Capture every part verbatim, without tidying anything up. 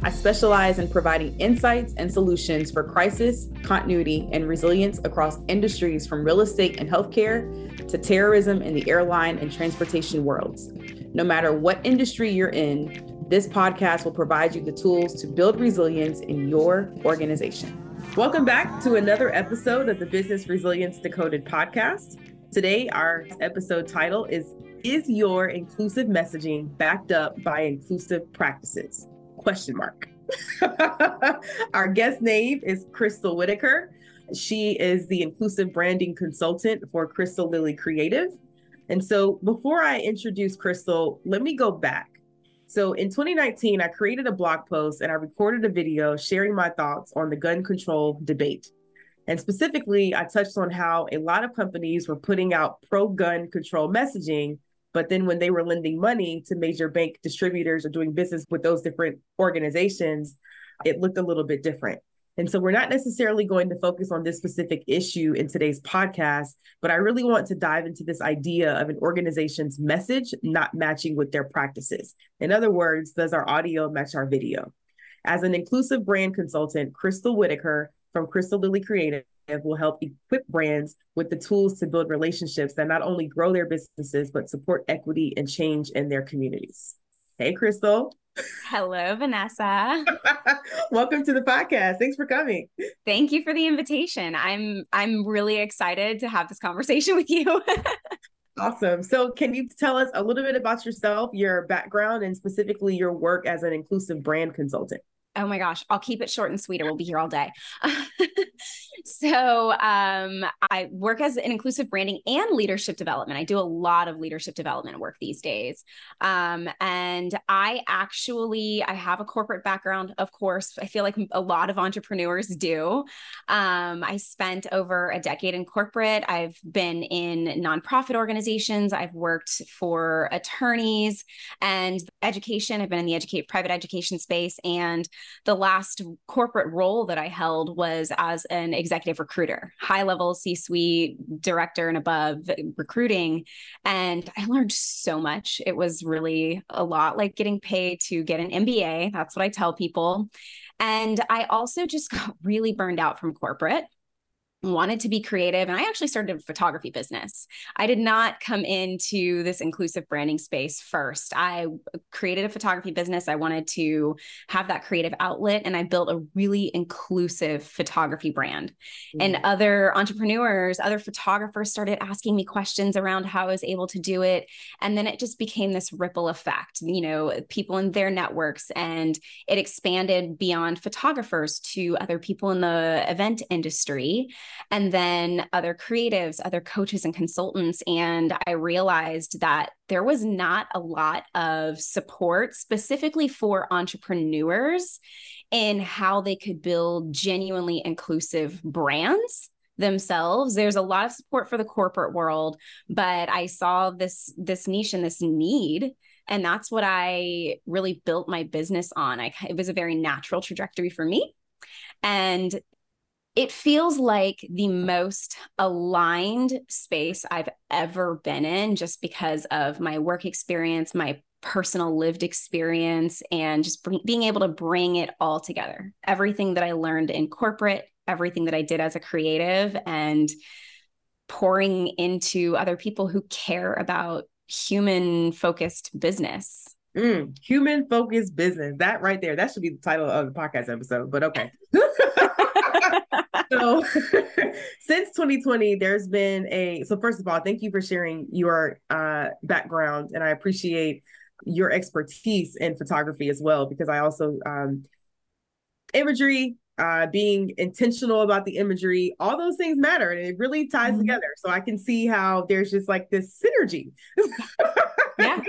I specialize in providing insights and solutions for crisis, continuity, and resilience across industries from real estate and healthcare to terrorism in the airline and transportation worlds. No matter what industry you're in, this podcast will provide you the tools to build resilience in your organization. Welcome back to another episode of the Business Resilience Decoded podcast. Today, our episode title is, Is Your Inclusive Messaging Backed Up by Inclusive Practices? Question mark. Our guest name is Crystal Whitaker. She is the inclusive branding consultant for Crystal Lily Creative. And so before I introduce Crystal, let me go back. So in twenty nineteen, I created a blog post and I recorded a video sharing my thoughts on the gun control debate. And specifically, I touched on how a lot of companies were putting out pro-gun control messaging, but then when they were lending money to major bank distributors or doing business with those different organizations, it looked a little bit different. And so we're not necessarily going to focus on this specific issue in today's podcast, but I really want to dive into this idea of an organization's message not matching with their practices. In other words, does our audio match our video? As an inclusive brand consultant, Crystal Whitaker from Crystal Lily Creative will help equip brands with the tools to build relationships that not only grow their businesses, but support equity and change in their communities. Hey, Crystal. Hello, Vanessa. Welcome to the podcast. Thanks for coming. Thank you for the invitation. I'm I'm really excited to have this conversation with you. Awesome. So can you tell us a little bit about yourself, your background, and specifically your work as an inclusive brand consultant? Oh my gosh, I'll keep it short and sweet. We'll be here all day. So um, I work as an inclusive branding and leadership development. I do a lot of leadership development work these days. Um, and I actually, I have a corporate background, of course. I feel like a lot of entrepreneurs do. Um, I spent over a decade in corporate. I've been in nonprofit organizations. I've worked for attorneys and education. I've been in the educate private education space, and the last corporate role that I held was as an executive recruiter, high level C-suite director and above recruiting. And I learned so much. It was really a lot like getting paid to get an M B A. That's what I tell people. And I also just got really burned out from corporate, wanted to be creative. And I actually started a photography business. I did not come into this inclusive branding space first. I created a photography business. I wanted to have that creative outlet, and I built a really inclusive photography brand. Mm-hmm. And other entrepreneurs, other photographers started asking me questions around how I was able to do it. And then it just became this ripple effect, you know, people in their networks, and it expanded beyond photographers to other people in the event industry. And then other creatives, other coaches and consultants. And I realized that there was not a lot of support specifically for entrepreneurs in how they could build genuinely inclusive brands themselves. There's a lot of support for the corporate world, but I saw this, this niche and this need. And that's what I really built my business on. I, it was a very natural trajectory for me. And it feels like the most aligned space I've ever been in, just because of my work experience, my personal lived experience, and just bring, being able to bring it all together. Everything that I learned in corporate, everything that I did as a creative, and pouring into other people who care about human-focused business. Mm, human-focused business. That right there. That should be the title of the podcast episode, but okay. So since twenty twenty, there's been a, so first of all, thank you for sharing your uh, background. And I appreciate your expertise in photography as well, because I also, um, imagery, uh, being intentional about the imagery, all those things matter. And it really ties mm-hmm. together. So I can see how there's just like this synergy. Yeah.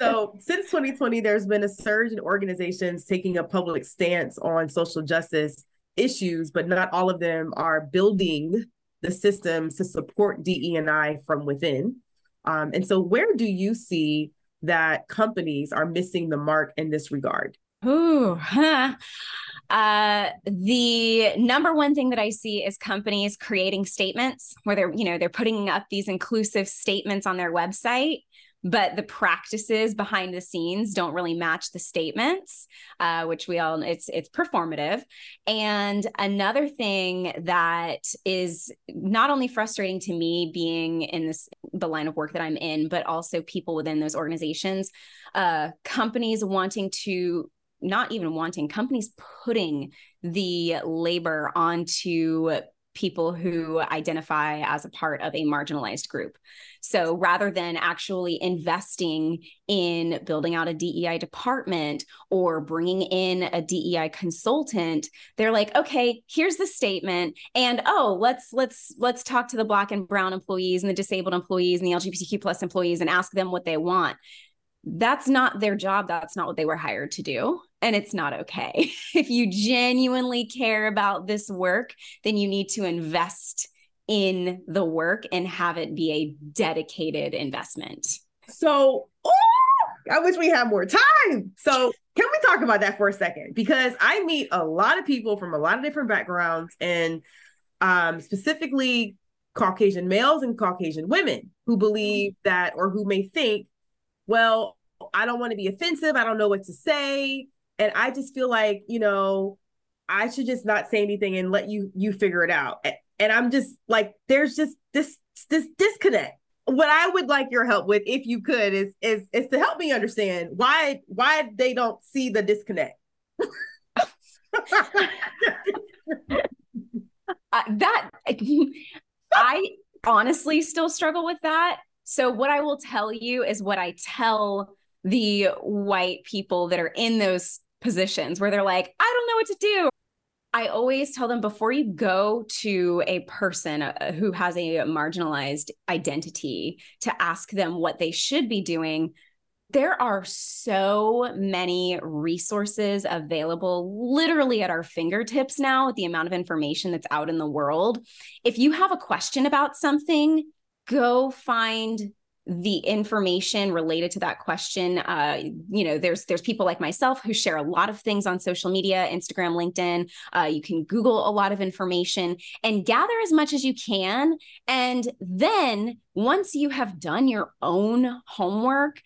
So since twenty twenty, there's been a surge in organizations taking a public stance on social justice issues, but not all of them are building the systems to support D E and I from within. Um, and so where do you see that companies are missing the mark in this regard? Ooh, huh. Uh, the number one thing that I see is companies creating statements where they're, you know, they're putting up these inclusive statements on their website, but the practices behind the scenes don't really match the statements, uh, which we all, it's, it's performative. And another thing that is not only frustrating to me being in this, the line of work that I'm in, but also people within those organizations, uh, companies wanting to not even wanting companies putting the labor onto people who identify as a part of a marginalized group. So rather than actually investing in building out a D E I department or bringing in a D E I consultant, they're like, okay, here's the statement. And, oh, let's, let's, let's talk to the Black and Brown employees and the disabled employees and the L G B T Q plus employees and ask them what they want. That's not their job. That's not what they were hired to do. And it's not okay. If you genuinely care about this work, then you need to invest in the work and have it be a dedicated investment. So, oh, I wish we had more time. So can we talk about that for a second? Because I meet a lot of people from a lot of different backgrounds, and um, specifically Caucasian males and Caucasian women who believe that, or who may think, well, I don't want to be offensive. I don't know what to say. And I just feel like, you know, I should just not say anything and let you, you figure it out. And I'm just like, there's just this, this disconnect. What I would like your help with, if you could, is, is, is to help me understand why, why they don't see the disconnect. uh, that, I honestly still struggle with that. So what I will tell you is what I tell the white people that are in those positions where they're like, I don't know what to do. I always tell them, before you go to a person who has a marginalized identity to ask them what they should be doing, there are so many resources available literally at our fingertips now with the amount of information that's out in the world. If you have a question about something, go find the information related to that question. Uh, you know, there's there's people like myself who share a lot of things on social media, Instagram, LinkedIn. Uh, you can Google a lot of information and gather as much as you can. And then once you have done your own homework,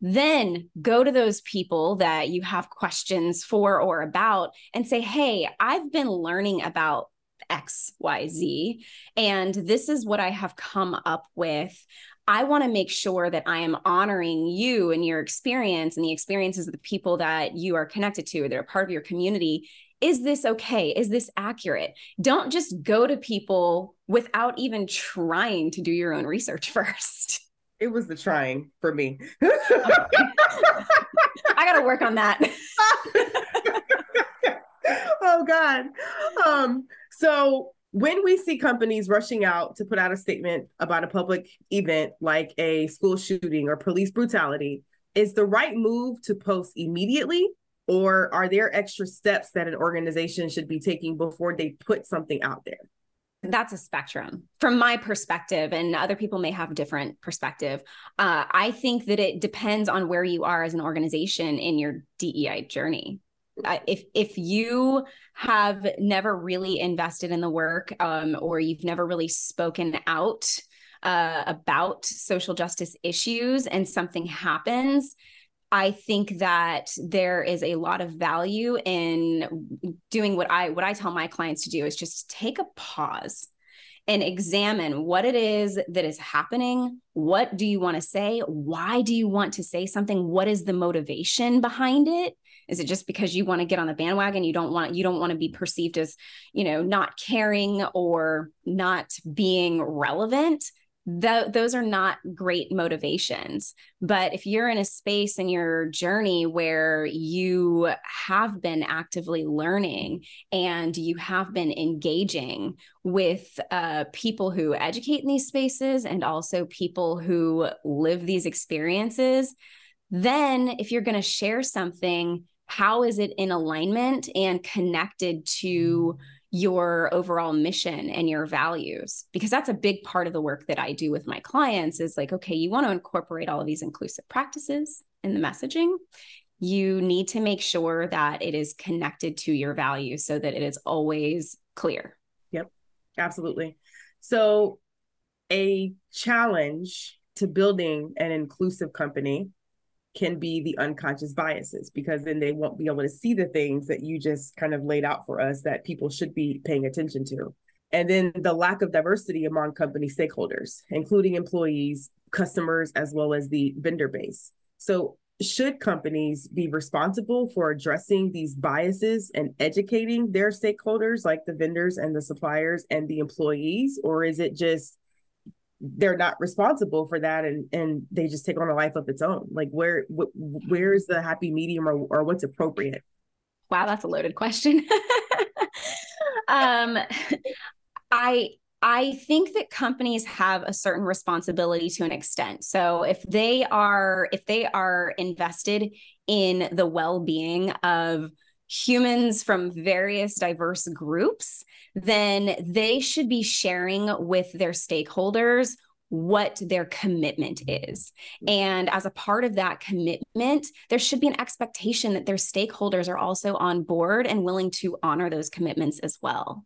then go to those people that you have questions for or about and say, hey, I've been learning about X Y Z, and this is what I have come up with. I want to make sure that I am honoring you and your experience and the experiences of the people that you are connected to, that are part of your community. Is this okay? Is this accurate? Don't just go to people without even trying to do your own research first. It was the trying for me. I got to work on that. Oh God. Um, so when we see companies rushing out to put out a statement about a public event, like a school shooting or police brutality, is the right move to post immediately, or are there extra steps that an organization should be taking before they put something out there? That's a spectrum from my perspective, and other people may have a different perspective. Uh, I think that it depends on where you are as an organization in your D E I journey. If if you have never really invested in the work, um, or you've never really spoken out uh, about social justice issues and something happens, I think that there is a lot of value in doing what I what I tell my clients to do is just take a pause and examine what it is that is happening. What do you want to say? Why do you want to say something? What is the motivation behind it? Is it just because you want to get on the bandwagon? You don't want, you don't want to be perceived as, you know, not caring or not being relevant. Th- those are not great motivations. But if you're in a space in your journey where you have been actively learning and you have been engaging with uh, people who educate in these spaces and also people who live these experiences, then if you're going to share something, how is it in alignment and connected to your overall mission and your values, because that's a big part of the work that I do with my clients is like, okay, you want to incorporate all of these inclusive practices in the messaging. You need to make sure that it is connected to your values so that it is always clear. Yep, absolutely. So a challenge to building an inclusive company can be the unconscious biases, because then they won't be able to see the things that you just kind of laid out for us that people should be paying attention to. And then the lack of diversity among company stakeholders, including employees, customers, as well as the vendor base. So should companies be responsible for addressing these biases and educating their stakeholders, like the vendors and the suppliers and the employees? Or is it just they're not responsible for that and, and they just take on a life of its own? Like where wh- where's the happy medium, or, or what's appropriate? Wow, that's a loaded question. um, I I think that companies have a certain responsibility to an extent. So if they are if they are invested in the well-being of humans from various diverse groups, then they should be sharing with their stakeholders what their commitment is. And as a part of that commitment, there should be an expectation that their stakeholders are also on board and willing to honor those commitments as well.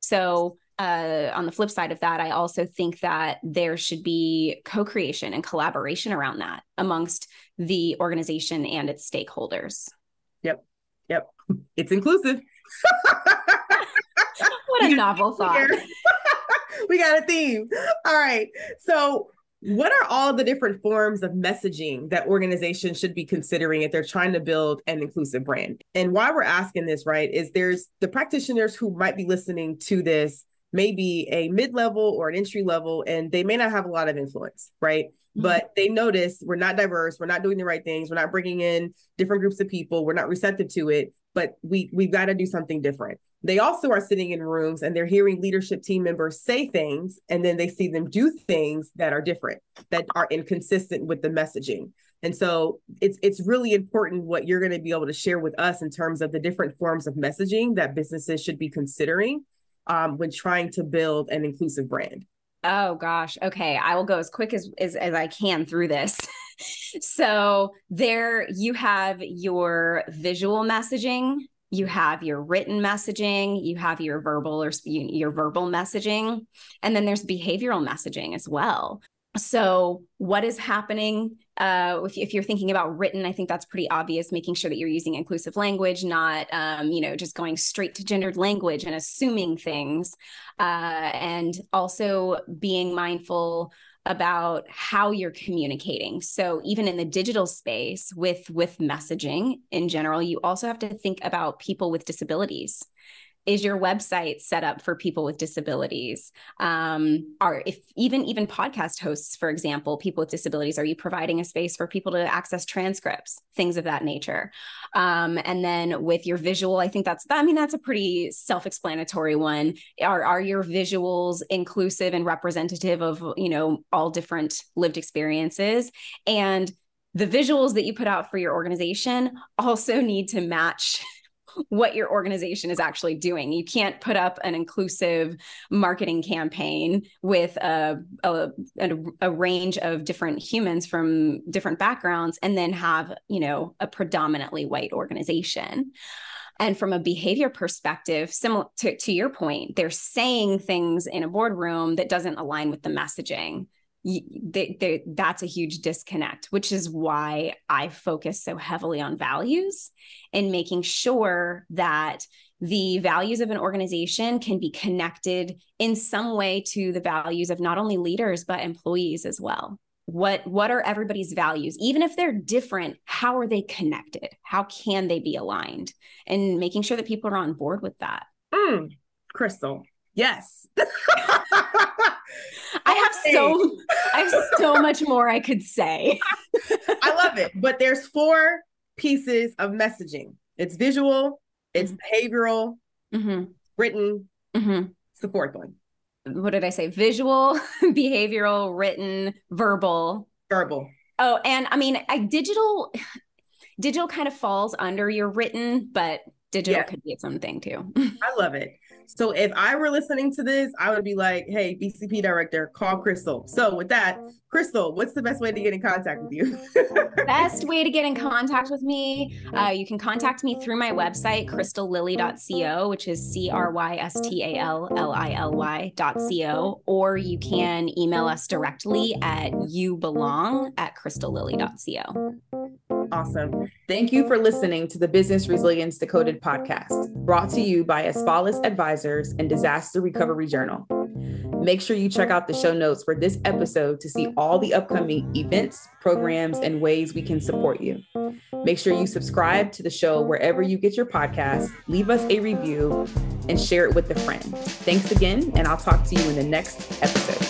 So uh, on the flip side of that, I also think that there should be co-creation and collaboration around that amongst the organization and its stakeholders. Yep. Yep. It's inclusive. What a novel thought. We got a theme. All right. So what are all the different forms of messaging that organizations should be considering if they're trying to build an inclusive brand? And why we're asking this, right, is there's the practitioners who might be listening to this, maybe a mid-level or an entry level, and they may not have a lot of influence, right? But they notice we're not diverse. We're not doing the right things. We're not bringing in different groups of people. We're not receptive to it, but we, we've got to do something different. They also are sitting in rooms and they're hearing leadership team members say things, and then they see them do things that are different, that are inconsistent with the messaging. And so it's it's really important what you're going to be able to share with us in terms of the different forms of messaging that businesses should be considering um, when trying to build an inclusive brand. Oh gosh. Okay. I will go as quick as, as, as I can through this. So there you have your visual messaging, you have your written messaging, you have your verbal or your verbal messaging, and then there's behavioral messaging as well. So what is happening? Uh, if, if you're thinking about written, I think that's pretty obvious, making sure that you're using inclusive language, not, um, you know, just going straight to gendered language and assuming things. Uh, and also being mindful about how you're communicating. So even in the digital space with, with messaging in general, you also have to think about people with disabilities. Is your website set up for people with disabilities? Um, are if even even podcast hosts, for example, people with disabilities, are you providing a space for people to access transcripts, things of that nature? Um, and then with your visual, I think that's, I mean, that's a pretty self-explanatory one. Are, are your visuals inclusive and representative of, you know, all different lived experiences? And the visuals that you put out for your organization also need to match what your organization is actually doing. You can't put up an inclusive marketing campaign with a, a, a range of different humans from different backgrounds and then have, you know, a predominantly white organization. And from a behavior perspective, similar to, to your point, they're saying things in a boardroom that doesn't align with the messaging. They, they, that's a huge disconnect, which is why I focus so heavily on values and making sure that the values of an organization can be connected in some way to the values of not only leaders, but employees as well. What, what are everybody's values? Even if they're different, how are they connected? How can they be aligned? And making sure that people are on board with that. Mm, Crystal. Yes. I have so I have so much more I could say. I love it. But there's four pieces of messaging. It's visual, it's mm-hmm. behavioral, mm-hmm. written, mm-hmm. it's the fourth one. What did I say? Visual, behavioral, written, verbal. Verbal. Oh, and I mean, I digital digital kind of falls under your written, but digital yeah. could be its own thing too. I love it. So if I were listening to this, I would be like, hey, B C P director, call Crystal. So with that, Crystal, what's the best way to get in contact with you? Best way to get in contact with me, uh, you can contact me through my website, crystal lily dot co, which is C R Y S T A L L I L Y dot co, or you can email us directly at you belong at crystal lily dot co. Awesome. Thank you for listening to the Business Resilience Decoded podcast, brought to you by Asfalis Advisors and Disaster Recovery Journal. Make sure you check out the show notes for this episode to see all the upcoming events, programs, and ways we can support you. Make sure you subscribe to the show wherever you get your podcasts, leave us a review, and share it with a friend. Thanks again, and I'll talk to you in the next episode.